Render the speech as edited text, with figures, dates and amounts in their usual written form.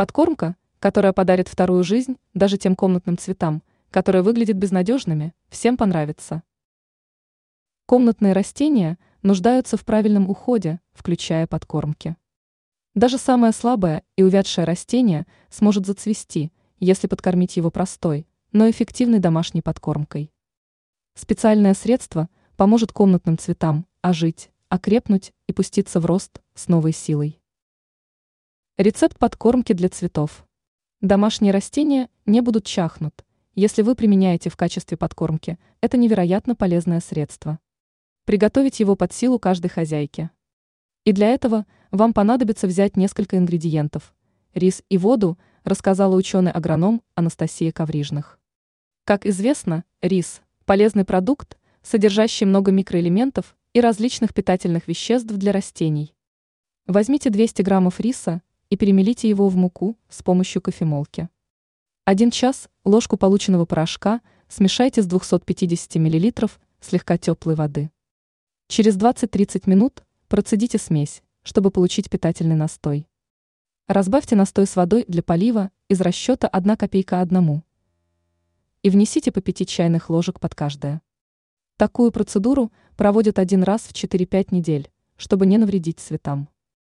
Подкормка, которая подарит вторую жизнь даже тем комнатным цветам, которые выглядят безнадежными, всем понравится. Комнатные растения нуждаются в правильном уходе, включая подкормки. Даже самое слабое и увядшее растение сможет зацвести, если подкормить его простой, но эффективной домашней подкормкой. Специальное средство поможет комнатным цветам ожить, окрепнуть и пуститься в рост с новой силой. Рецепт подкормки для цветов. Домашние растения не будут чахнуть, если вы применяете в качестве подкормки это невероятно полезное средство. Приготовить его под силу каждой хозяйке. И для этого вам понадобится взять несколько ингредиентов. Рис и воду, рассказала ученый-агроном Анастасия Каврижных. Как известно, рис – полезный продукт, содержащий много микроэлементов и различных питательных веществ для растений. Возьмите 200 граммов риса и перемелите его в муку с помощью кофемолки. 1 час ложку полученного порошка смешайте с 250 мл слегка теплой воды. Через 20-30 минут процедите смесь, чтобы получить питательный настой. Разбавьте настой с водой для полива из расчета 1 копейка одному и внесите по 5 чайных ложек под каждое. Такую процедуру проводят один раз в 4-5 недель, чтобы не навредить цветам.